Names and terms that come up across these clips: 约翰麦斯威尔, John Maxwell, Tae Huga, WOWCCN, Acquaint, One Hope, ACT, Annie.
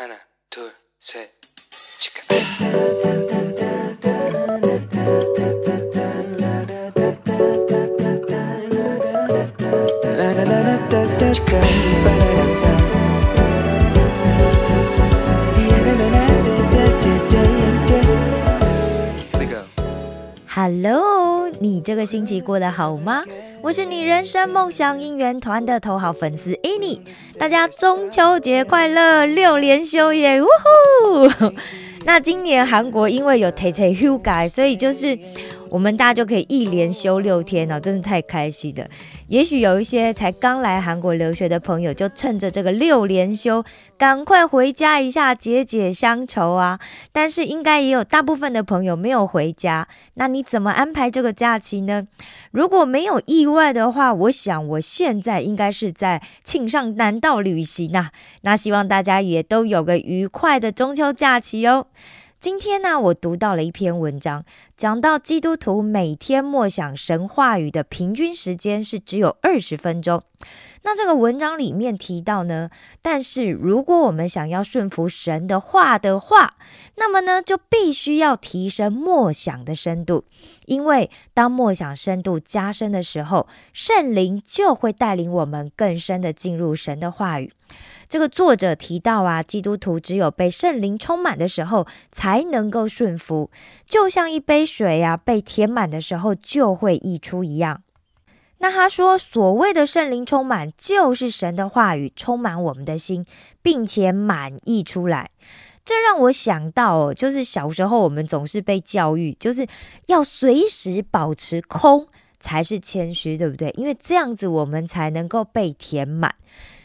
하나, 둘, 셋, 치카. Hello， 你这个星期过得好吗？ 我是你人生梦想应援团的头号粉丝 Annie， 大家中秋节快乐， 6连休耶， 우후！ 那今年韩国因为有 Tae Huga， 所以就是我们大家就可以一连休6天 真是太开心了。 也许有一些才刚来韩国留学的朋友 就趁着这个6连休 赶快回家一下解解乡愁啊， 但是应该也有大部分的朋友没有回家， 那你怎么安排这个假期呢？ 如果没有意外的话， 我想我现在应该是在庆尚南道旅行啊， 那希望大家也都有个愉快的中秋假期哦。 今天呢，我读到了一篇文章， 讲到基督徒每天默想神话语的平均时间是只有20分钟。 那这个文章里面提到呢， 但是如果我们想要顺服神的话， 那么呢就必须要提升默想的深度， 因为当默想深度加深的时候， 圣灵就会带领我们更深的进入神的话语。 这个作者提到， 基督徒只有被圣灵充满的时候 才能够顺服， 就像一杯水， 被填满的时候就会溢出一样。 那他说所谓的圣灵充满， 就是神的话语充满我们的心， 并且满溢出来。 这让我想到， 就是小时候我们总是被教育， 就是要随时保持空 才是谦虚， 对不对？ 因为这样子我们才能够被填满。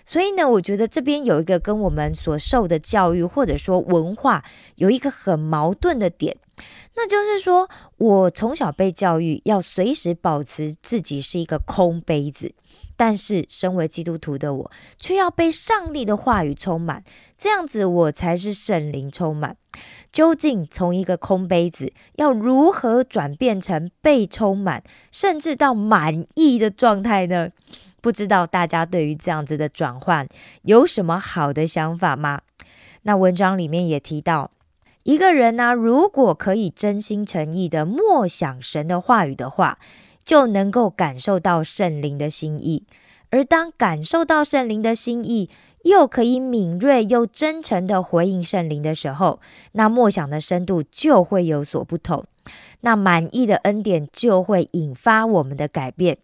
所以呢，我觉得这边有一个跟我们所受的教育 或者说文化 有一个很矛盾的点， 那就是说， 我从小被教育 要随时保持自己是一个空杯子， 但是身为基督徒的我 却要被上帝的话语充满， 这样子我才是圣灵充满。 究竟从一个空杯子要如何转变成被充满， 甚至到满意的状态呢？ 不知道大家对于这样子的转换有什么好的想法吗？ 那文章里面也提到， 一个人如果可以真心诚意的默想神的话语的话， 就能够感受到圣灵的心意， 而当感受到圣灵的心意， 又可以敏锐又真诚的回应圣灵的时候， 那默想的深度就会有所不同， 那满意的恩典就会引发我们的改变。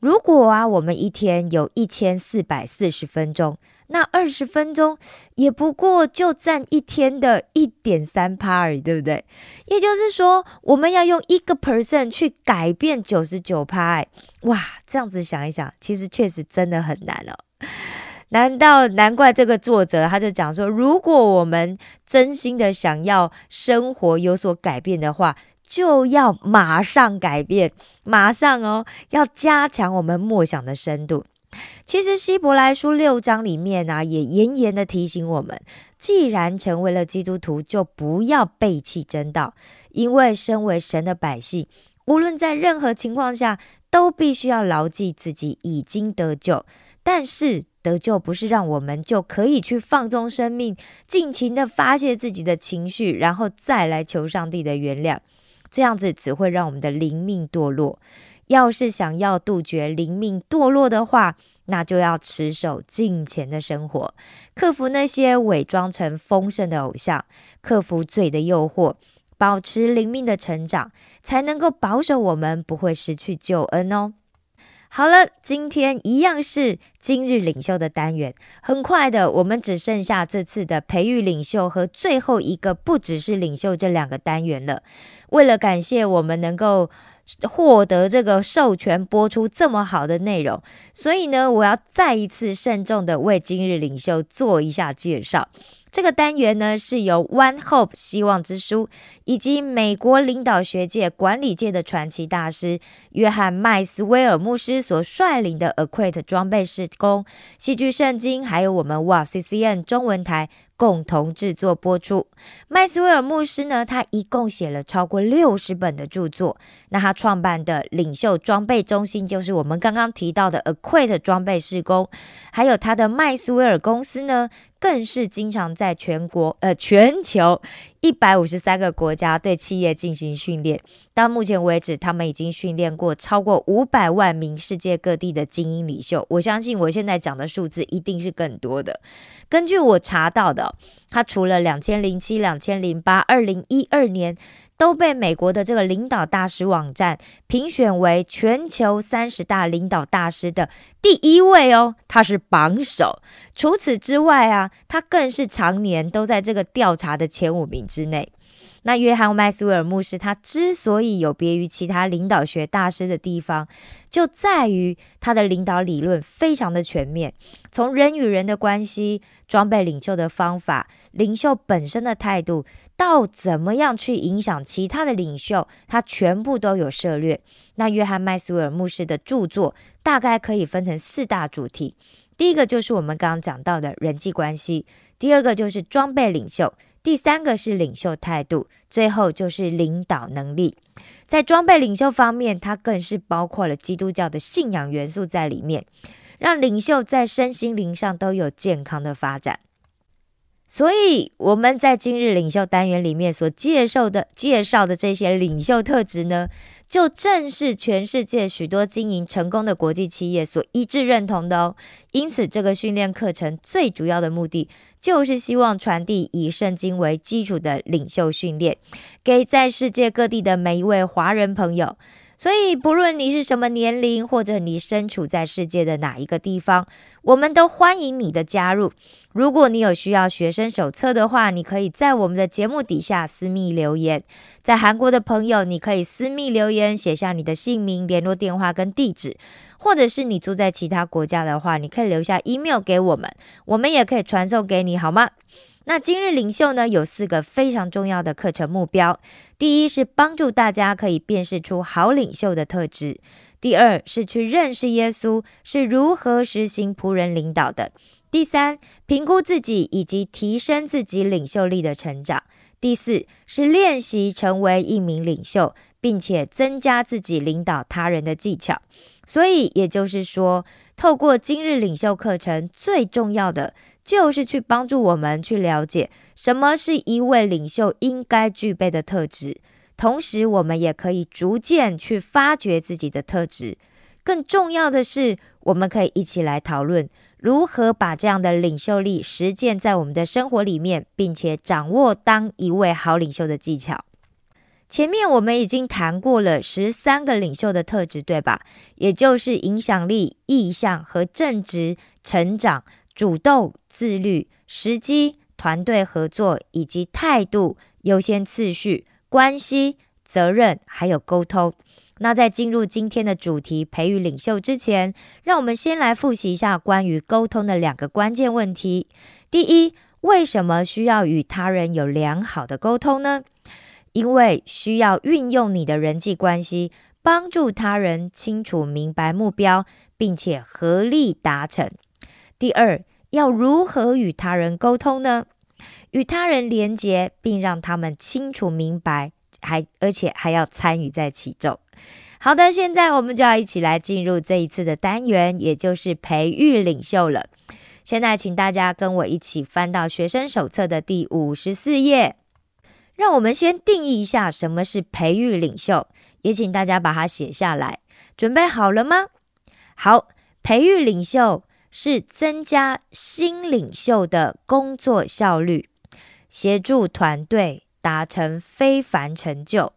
如果我们一天有 1440分钟， 那20分钟 也不过就占一天的 1.3%， 对不对？ 也就是说， 我们要用1% 去改变 99%。 哇，这样子想一想， 其实确实真的很难哦。 难怪这个作者他就讲说， 如果我们真心的想要生活有所改变的话， 就要马上改变， 马上哦， 要加强我们默想的深度。 其实希伯来书6章里面， 也严严的提醒我们， 既然成为了基督徒， 就不要背弃真道， 因为身为神的百姓， 无论在任何情况下 都必须要牢记自己已经得救。 但是得救不是让我们就可以去放纵生命， 尽情的发泄自己的情绪， 然后再来求上帝的原谅， 这样子只会让我们的灵命堕落。 要是想要杜绝灵命堕落的话， 那就要持守敬虔的生活， 克服那些伪装成丰盛的偶像， 克服罪的诱惑， 保持灵命的成长， 才能够保守我们不会失去救恩哦。 好了，今天一样是今日领袖的单元， 很快的我们只剩下这次的培育领袖 和最后一个不只是领袖这两个单元了。 为了感谢我们能够获得这个授权播出这么好的内容， 所以呢我要再一次慎重的为今日领袖做一下介绍。 这个单元呢是由 One Hope 希望之书 以及美国领导学界管理界的传奇大师 约翰麦斯威尔牧师所率领的 Acquaint 装备事工、 戏剧圣经 还有我们 WOWCCN 中文台 共同制作播出。 麦斯威尔牧师呢， 他一共写了超过60本的著作。 那他创办的领袖装备中心， 就是我们刚刚提到的 Acquaint 装备事工，还有他的麦斯威尔公司呢，更是经常在全球 153个国家对企业进行训练，到目前为止他们已经训练过超过 500万名世界各地的精英领袖。 我相信我现在讲的数字一定是更多的。根据我查到的， 他除了 2007、2008、 2012年 都被美国的这个领导大使网站评选为全球30大领导大师的第一位哦， 他是榜首。 除此之外啊， 他更是常年都在这个调查的前5名之内。 那约翰麦斯威尔牧师他之所以有别于其他领导学大师的地方，就在于他的领导理论非常的全面，从人与人的关系、装备领袖的方法、领袖本身的态度，到怎么样去影响其他的领袖，他全部都有涉略。那约翰麦斯威尔牧师的著作大概可以分成4大主题。 第一个就是我们刚刚讲到的人际关系， 第二个就是装备领袖， 第3个是领袖态度， 最后就是领导能力。 在装备领袖方面，它更是包括了基督教的信仰元素在里面， 让领袖在身心灵上都有健康的发展。 所以我们在今日领袖单元里面所介绍的这些领袖特质呢， 就正是全世界许多经营成功的国际企业所一致认同的哦。 因此这个训练课程最主要的目的， 就是希望传递以圣经为基础的领袖训练， 给在世界各地的每一位华人朋友。 所以不论你是什么年龄，或者你身处在世界的哪一个地方， 我们都欢迎你的加入。 如果你有需要学生手册的话， 你可以在我们的节目底下私密留言。 在韩国的朋友， 你可以私密留言， 写下你的姓名、 联络电话跟地址， 或者是你住在其他国家的话， 你可以留下 email 给我们， 我们也可以传送给你好吗？ 那今日领袖呢有4个非常重要的课程目标， 第一是帮助大家可以辨识出好领袖的特质， 第2是去认识耶稣是如何实行仆人领导的， 第3评估自己以及提升自己领袖力的成长， 第4是练习成为一名领袖， 并且增加自己领导他人的技巧。 所以也就是说， 透过今日领袖课程最重要的， 就是去帮助我们去了解什么是一位领袖应该具备的特质， 同时我们也可以逐渐去发掘自己的特质。 更重要的是，我们可以一起来讨论 如何把这样的领袖力实践在我们的生活里面， 并且掌握当一位好领袖的技巧。 前面我们已经谈过了 13个领袖的特质， 对吧？ 也就是影响力、 意向和正直、 成长、 主动、自律、 时机、 团队合作， 以及态度、 优先次序、 关系、 责任， 还有沟通。 那在进入今天的主题培育领袖之前， 让我们先来复习一下关于沟通的两个关键问题。 第一， 为什么需要与他人有良好的沟通呢？ 因为需要运用你的人际关系， 帮助他人清楚明白目标， 并且合力达成。 第二， 要如何与他人沟通呢？ 与他人连结， 并让他们清楚明白， 而且还要参与在其中。 好的，现在我们就要一起来进入这一次的单元， 也就是培育领袖了。 现在请大家跟我一起翻到学生手册的第 54页， 让我们先定义一下什么是培育领袖， 也请大家把它写下来。 准备好了吗？ 好， 培育领袖 是增加新领袖的工作效率， 协助团队达成非凡成就。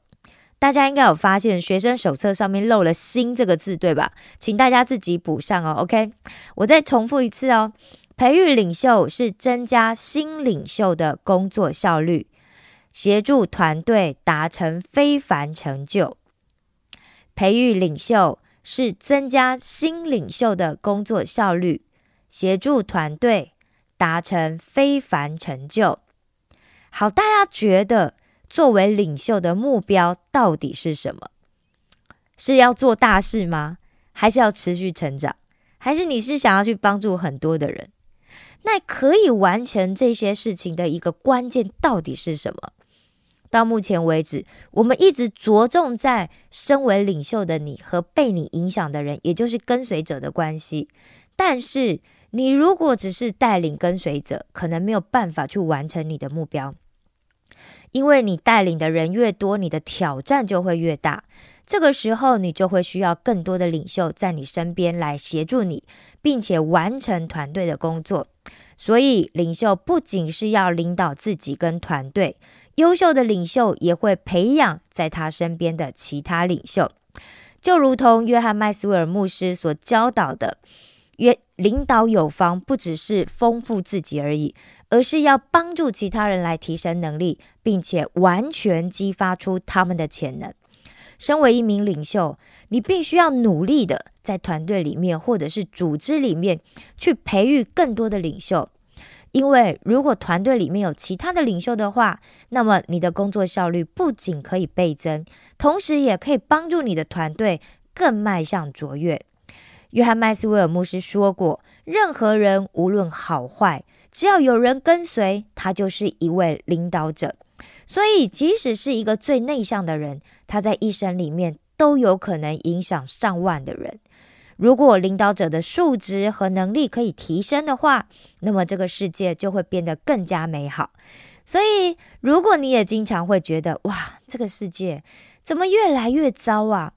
大家应该有发现学生手册上面漏了“新”这个字，对吧？ 请大家自己补上哦， OK？ 我再重复一次哦， 培育领袖是增加新领袖的工作效率， 协助团队达成非凡成就。 培育领袖是增加新领袖的工作效率， 协助团队达成非凡成就。 好，大家觉得作为领袖的目标到底是什么？ 是要做大事吗？ 还是要持续成长？ 还是你是想要去帮助很多的人？ 那可以完成这些事情的一个关键到底是什么？ 到目前为止， 我们一直着重在身为领袖的你和被你影响的人，也就是跟随者的关系。但是你如果只是带领跟随者，可能没有办法去完成你的目标。因为你带领的人越多，你的挑战就会越大。这个时候你就会需要更多的领袖在你身边来协助你，并且完成团队的工作。所以领袖不仅是要领导自己跟团队， 优秀的领袖也会培养在他身边的其他领袖。就如同约翰麦斯威尔牧师所教导的，领导有方不只是丰富自己而已，而是要帮助其他人来提升能力，并且完全激发出他们的潜能。身为一名领袖，你必须要努力的在团队里面或者是组织里面去培育更多的领袖。 因为如果团队里面有其他的领袖的话，那么你的工作效率不仅可以倍增，同时也可以帮助你的团队更迈向卓越。约翰麦斯威尔牧师说过，任何人无论好坏，只要有人跟随，他就是一位领导者。所以即使是一个最内向的人，他在一生里面都有可能影响上万的人。 如果领导者的数值和能力可以提升的话，那么这个世界就会变得更加美好。所以如果你也经常会觉得，哇，这个世界怎么越来越糟啊，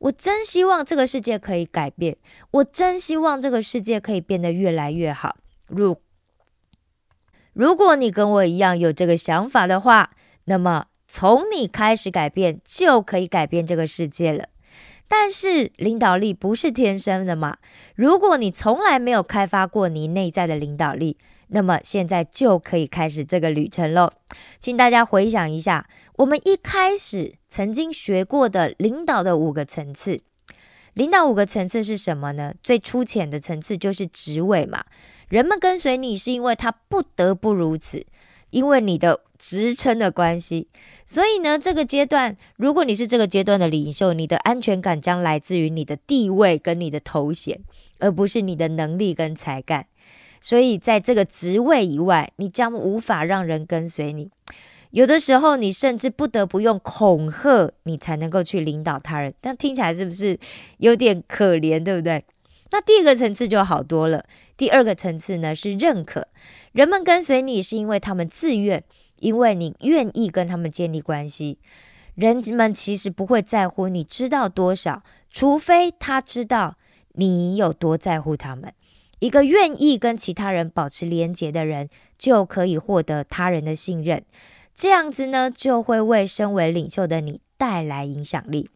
我真希望这个世界可以改变，我真希望这个世界可以变得越来越好。如果你跟我一样有这个想法的话，那么从你开始改变就可以改变这个世界了。 但是领导力不是天生的嘛，如果你从来没有开发过你内在的领导力，那么现在就可以开始这个旅程咯。请大家回想一下，我们一开始曾经学过的领导的5个层次，领导5个层次是什么呢？最粗浅的层次就是职位嘛，人们跟随你是因为他不得不如此， 因为你的职称的关系，所以呢，这个阶段如果你是这个阶段的领袖，你的安全感将来自于你的地位跟你的头衔，而不是你的能力跟才干。所以在这个职位以外，你将无法让人跟随你。有的时候你甚至不得不用恐吓，你才能够去领导他人。那听起来是不是有点可怜，对不对？ 那第2个层次就好多了。 第2个层次呢是认可，人们跟随你是因为他们自愿，因为你愿意跟他们建立关系。人们其实不会在乎你知道多少，除非他知道你有多在乎他们。一个愿意跟其他人保持连结的人，就可以获得他人的信任。这样子呢，就会为身为领袖的你带来影响力。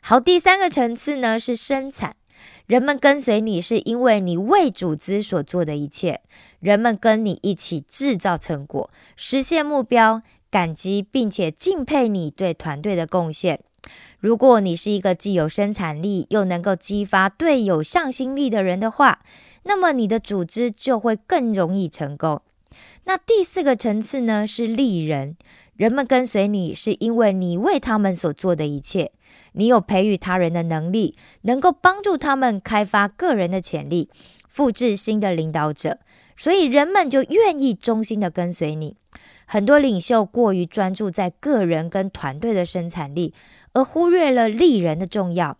好，第3个层次呢是生产， 人们跟随你是因为你为组织所做的一切，人们跟你一起制造成果，实现目标，感激并且敬佩你对团队的贡献。如果你是一个既有生产力又能够激发对有向心力的人的话，那么你的组织就会更容易成功。那第4个层次呢是利人，人们跟随你是因为你为他们所做的一切， 你有培育他人的能力，能够帮助他们开发个人的潜力，复制新的领导者。所以人们就愿意忠心的跟随你。很多领袖过于专注在个人跟团队的生产力，而忽略了利人的重要。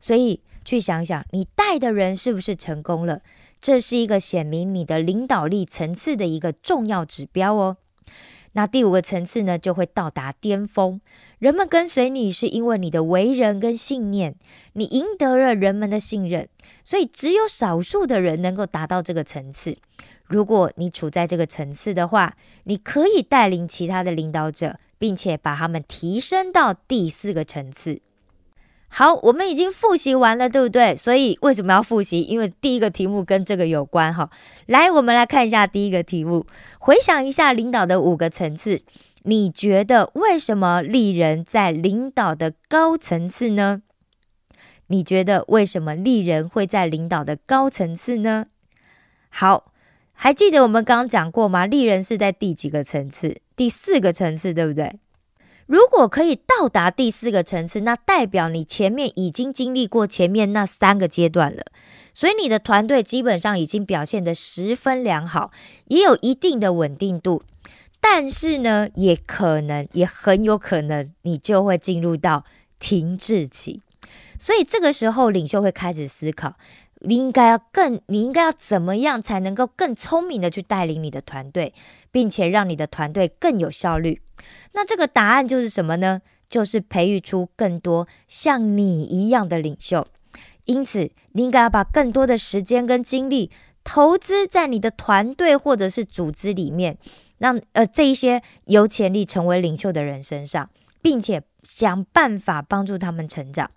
所以去想想你带的人是不是成功了，这是一个显明你的领导力层次的一个重要指标哦。 那第5个层次呢就会到达巅峰，人们跟随你是因为你的为人跟信念，你赢得了人们的信任。所以只有少数的人能够达到这个层次。如果你处在这个层次的话，你可以带领其他的领导者并且把他们提升到第4个层次。 好，我们已经复习完了，对不对？所以为什么要复习？因为第1个题目跟这个有关。来，我们来看一下第1个题目，回想一下领导的5个层次，你觉得为什么利人在领导的高层次呢？你觉得为什么利人会在领导的高层次呢？好，还记得我们刚讲过吗？利人是在第几个层次？第4个层次，对不对？ 如果可以到达第4个层次，那代表你前面已经经历过前面那3个阶段了，所以你的团队基本上已经表现得十分良好，也有一定的稳定度。但是呢，也很有可能你就会进入到停滞期。所以这个时候领袖会开始思考，你应该要更有效率。那这个答案就是什么呢？就是培育出更多像你一样的领袖。因此你应该要把更多的时间跟精力投资在你的团队或者是组织里面，让这一些有潜力成为领袖的人身上，并且想办法帮助他们成长。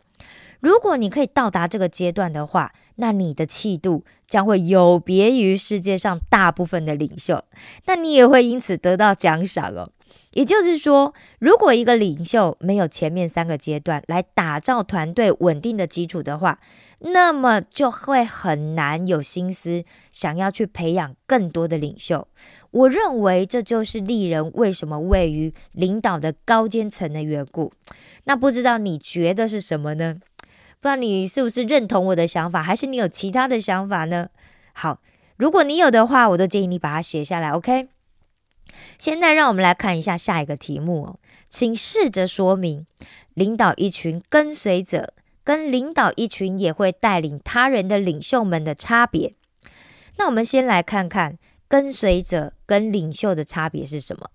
如果你可以到达这个阶段的话，那你的气度将会有别于世界上大部分的领袖。那你也会因此得到奖赏哦。也就是说，如果一个领袖没有前面三个阶段来打造团队稳定的基础的话，那么就会很难有心思想要去培养更多的领袖。我认为这就是利人为什么位于领导的高阶层的缘故。那不知道你觉得是什么呢？ 不知道你是不是认同我的想法，还是你有其他的想法呢？好，如果你有的话，我都建议你把它写下来 OK。 现在让我们来看一下下一个题目哦。请试着说明领导一群跟随者跟领导一群也会带领他人的领袖们的差别。那我们先来看看跟随者跟领袖的差别是什么。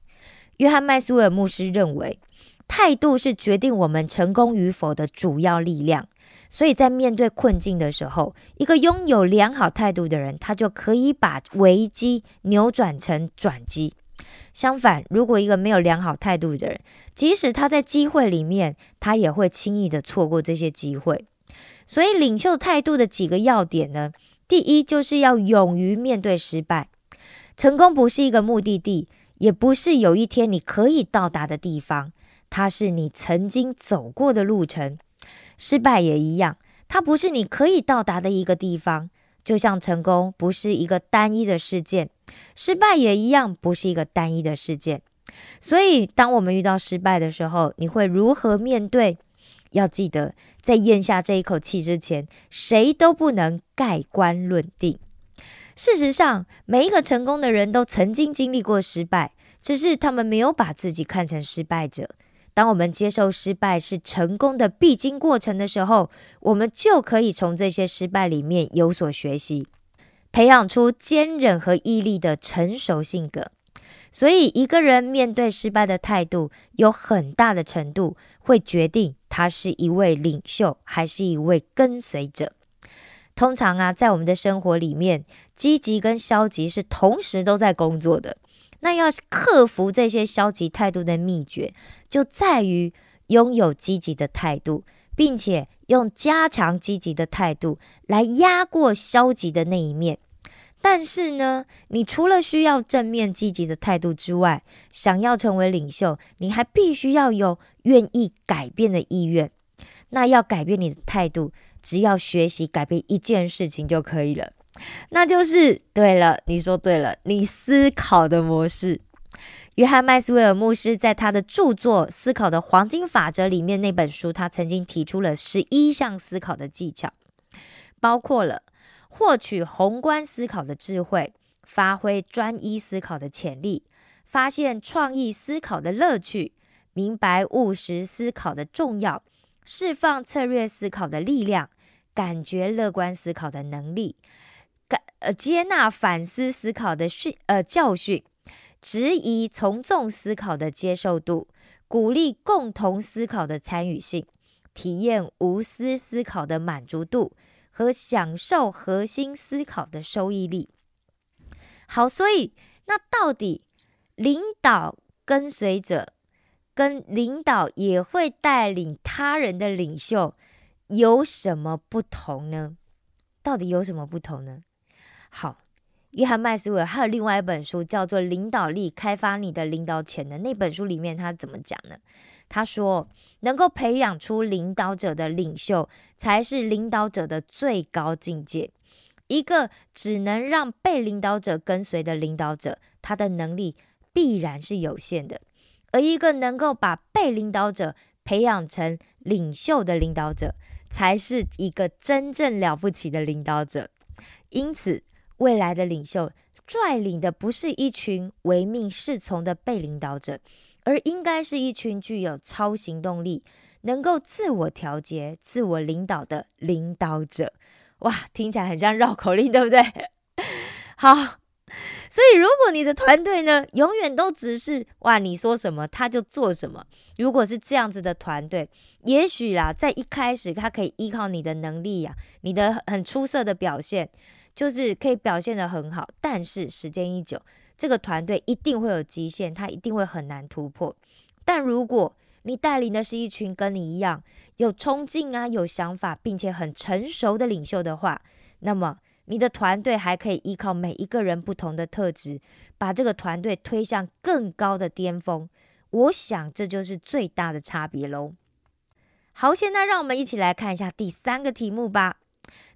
约翰麦斯威尔牧师认为态度是决定我们成功与否的主要力量。 所以在面对困境的时候，一个拥有良好态度的人，他就可以把危机扭转成转机。相反，如果一个没有良好态度的人，即使他在机会里面，他也会轻易的错过这些机会。所以领袖态度的几个要点呢，第一就是要勇于面对失败。成功不是一个目的地，也不是有一天你可以到达的地方，它是你曾经走过的路程。 失败也一样，它不是你可以到达的一个地方，就像成功不是一个单一的事件，失败也一样，不是一个单一的事件。所以当我们遇到失败的时候，你会如何面对？要记得在咽下这一口气之前，谁都不能盖棺论定。事实上，每一个成功的人都曾经经历过失败，只是他们没有把自己看成失败者。 当我们接受失败是成功的必经过程的时候，我们就可以从这些失败里面有所学习，培养出坚韧和毅力的成熟性格。所以一个人面对失败的态度有很大的程度会决定他是一位领袖还是一位跟随者。通常啊，在我们的生活里面，积极跟消极是同时都在工作的。 那要克服这些消极态度的秘诀，就在于拥有积极的态度，并且用加强积极的态度来压过消极的那一面。但是呢，你除了需要正面积极的态度之外，想要成为领袖，你还必须要有愿意改变的意愿。那要改变你的态度，只要学习改变一件事情就可以了。 那就是对了，你说对了，你思考的模式。 约翰麦斯威尔牧师在他的著作《思考的黄金法则》里面那本书，他曾经提出了 11项思考的技巧， 包括了获取宏观思考的智慧，发挥专一思考的潜力，发现创意思考的乐趣，明白务实思考的重要，释放策略思考的力量，感觉乐观思考的能力， 接纳反思思考的教训，质疑从众思考的接受度，鼓励共同思考的参与性，体验无私思考的满足度和享受核心思考的收益力。好，所以那到底领导跟随者跟领导也会带领他人的领袖有什么不同呢？到底有什么不同呢？ 好，约翰麦斯威尔还有另外一本书叫做《领导力开发你的领导潜能》，那本书里面他怎么讲呢？他说，能够培养出领导者的领袖才是领导者的最高境界。一个只能让被领导者跟随的领导者，他的能力必然是有限的，而一个能够把被领导者培养成领袖的领导者才是一个真正了不起的领导者。因此 未来的领袖率领的不是一群唯命是从的被领导者，而应该是一群具有超行动力、能够自我调节、自我领导的领导者。哇，听起来很像绕口令，对不对？好，所以如果你的团队呢，永远都只是哇你说什么他就做什么，如果是这样子的团队，也许啦，在一开始他可以依靠你的能力啊，你的很出色的表现，就是可以表现得很好，但是时间一久，这个团队一定会有极限，他一定会很难突破。但如果 你带领的是一群跟你一样有冲劲啊有想法并且很成熟的领袖的话，那么你的团队还可以依靠每一个人不同的特质，把这个团队推向更高的巅峰。我想这就是最大的差别咯。好，现在让我们一起来看一下第三个题目吧。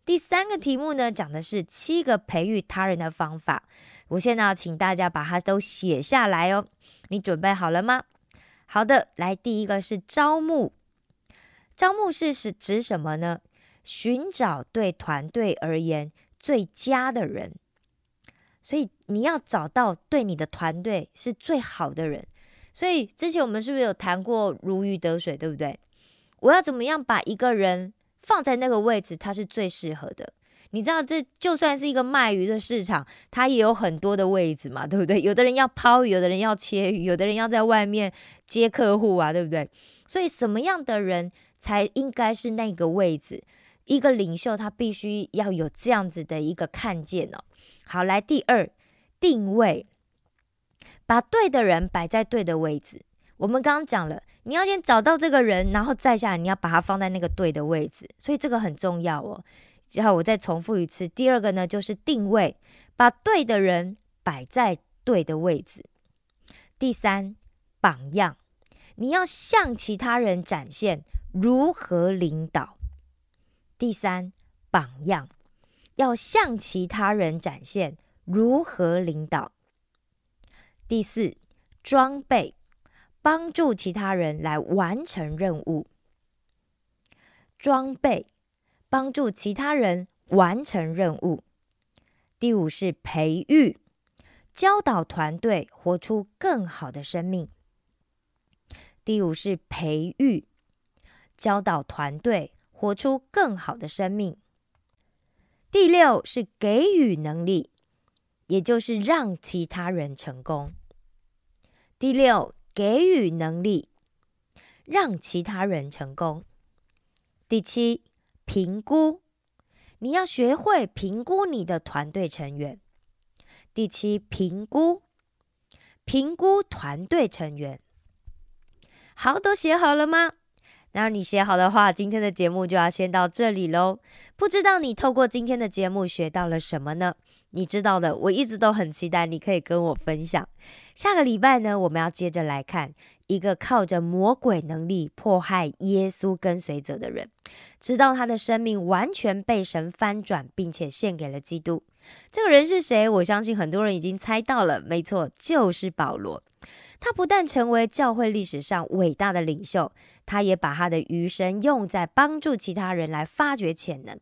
第三个题目呢讲的是7个培育他人的方法。 我现在要请大家把它都写下来哦。 你准备好了吗？ 好的，来第一个是招募。招募是指什么呢？ 寻找对团队而言最佳的人，所以你要找到对你的团队是最好的人。 所以之前我们是不是有谈过如鱼得水，对不对？ 我要怎么样把一个人放在那个位置他是最适合的？ 你知道这就算是一个卖鱼的市场，它也有很多的位置嘛，对不对？有的人要抛鱼，有的人要切鱼，有的人要在外面接客户啊，对不对？所以什么样的人才应该是那个位置？一个领袖他必须要有这样子的一个看见哦。好，来第二，定位，把对的人摆在对的位置。 我们刚刚讲了，你要先找到这个人，然后再下你要把他放在那个对的位置，所以这个很重要哦。然后我再重复一次， 第2个呢就是定位，把对的人摆在对的位置。 第3，榜样， 你要向其他人展现如何领导。 第3，榜样， 要向其他人展现如何领导。 第4，装备， 帮助其他人来完成任务。 装备，帮助其他人完成任务。 第5是培育， 教导团队活出更好的生命。 第5是培育， 教导团队活出更好的生命。 第6是给予能力， 也就是让其他人成功。 第6，给予能力， 让其他人成功。 第7，评估， 你要学会评估你的团队成员。 第7，评估团队成员。 好，都写好了吗？ 那你写好的话，今天的节目就要先到这里咯。 不知道你透过今天的节目学到了什么呢？ 你知道的，我一直都很期待你可以跟我分享。 下个礼拜呢，我们要接着来看 一个靠着魔鬼能力迫害耶稣跟随者的人， 直到他的生命完全被神翻转并且献给了基督。 这个人是谁？ 我相信很多人已经猜到了， 没错，就是保罗。 他不但成为教会历史上伟大的领袖， 他也把他的余生用在帮助其他人来发掘潜能，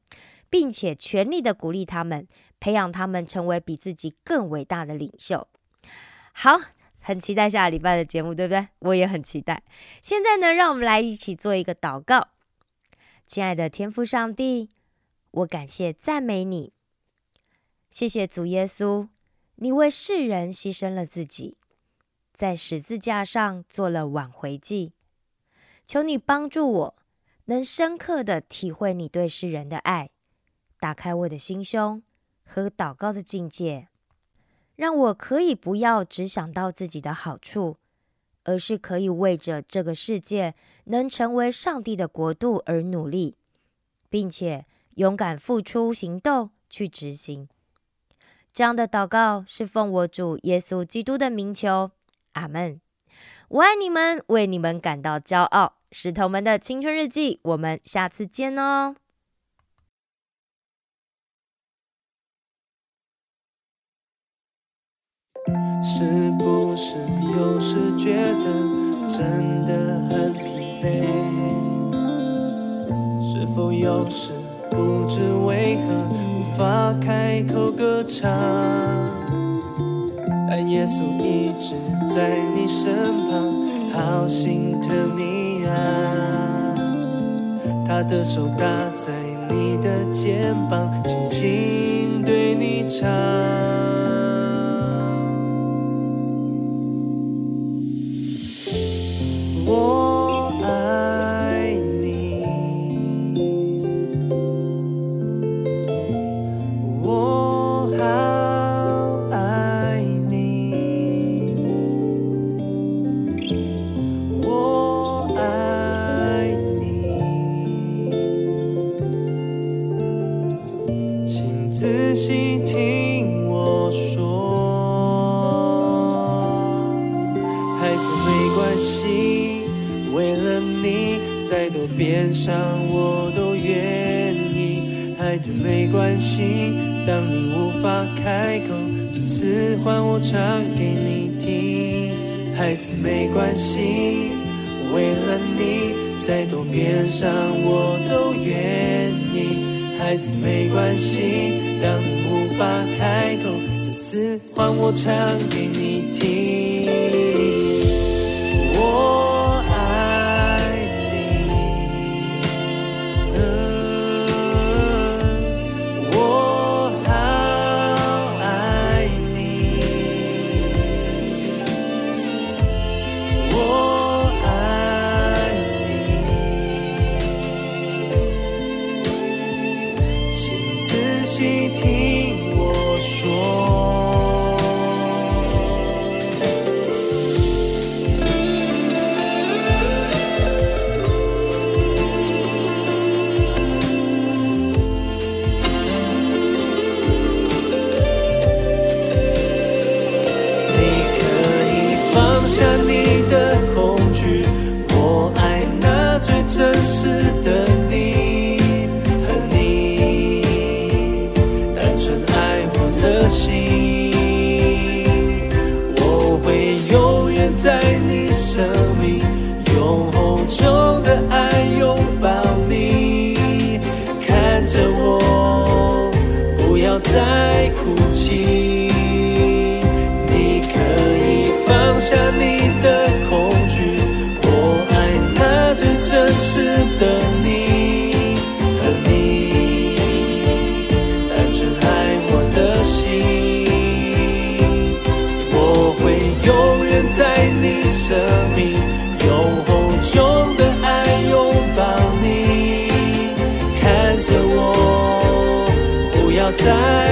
并且全力的鼓励他们，培养他们成为比自己更伟大的领袖。 好，很期待下礼拜的节目，对不对？ 我也很期待。 现在呢，让我们来一起做一个祷告。 亲爱的天父上帝， 我感谢赞美你， 谢谢主耶稣， 你为世人牺牲了自己， 在十字架上做了挽回祭。 求你帮助我能深刻的体会你对世人的爱， 打开我的心胸和祷告的境界， 让我可以不要只想到自己的好处， 而是可以为着这个世界能成为上帝的国度而努力， 并且勇敢付出行动去执行。 这样的祷告是奉我主耶稣基督的名求， 阿们。 我爱你们， 为你们感到骄傲。 石头们的青春日记， 我们下次见哦。是不是有时觉得真的很疲惫？是否有时不知为何无法开口歌唱？但耶稣一直在你身旁，好心疼你啊，他的手搭在你你的肩膀，轻轻对你唱。我爱你，我好爱你，我爱你，请仔细听我说，孩子没关系。为了你，再多变伤我都愿意。孩子没关系，当你无法开口，这次换我唱给你听。孩子没关系，为了你，再多变伤我都愿意。孩子没关系，当你无法开口，这次换我唱给你听。我。在哭泣，你可以放下你的恐惧，我爱那最真实的你，和你单纯爱我的心，我会永远在你生命永恒中的爱拥抱你，看着我。在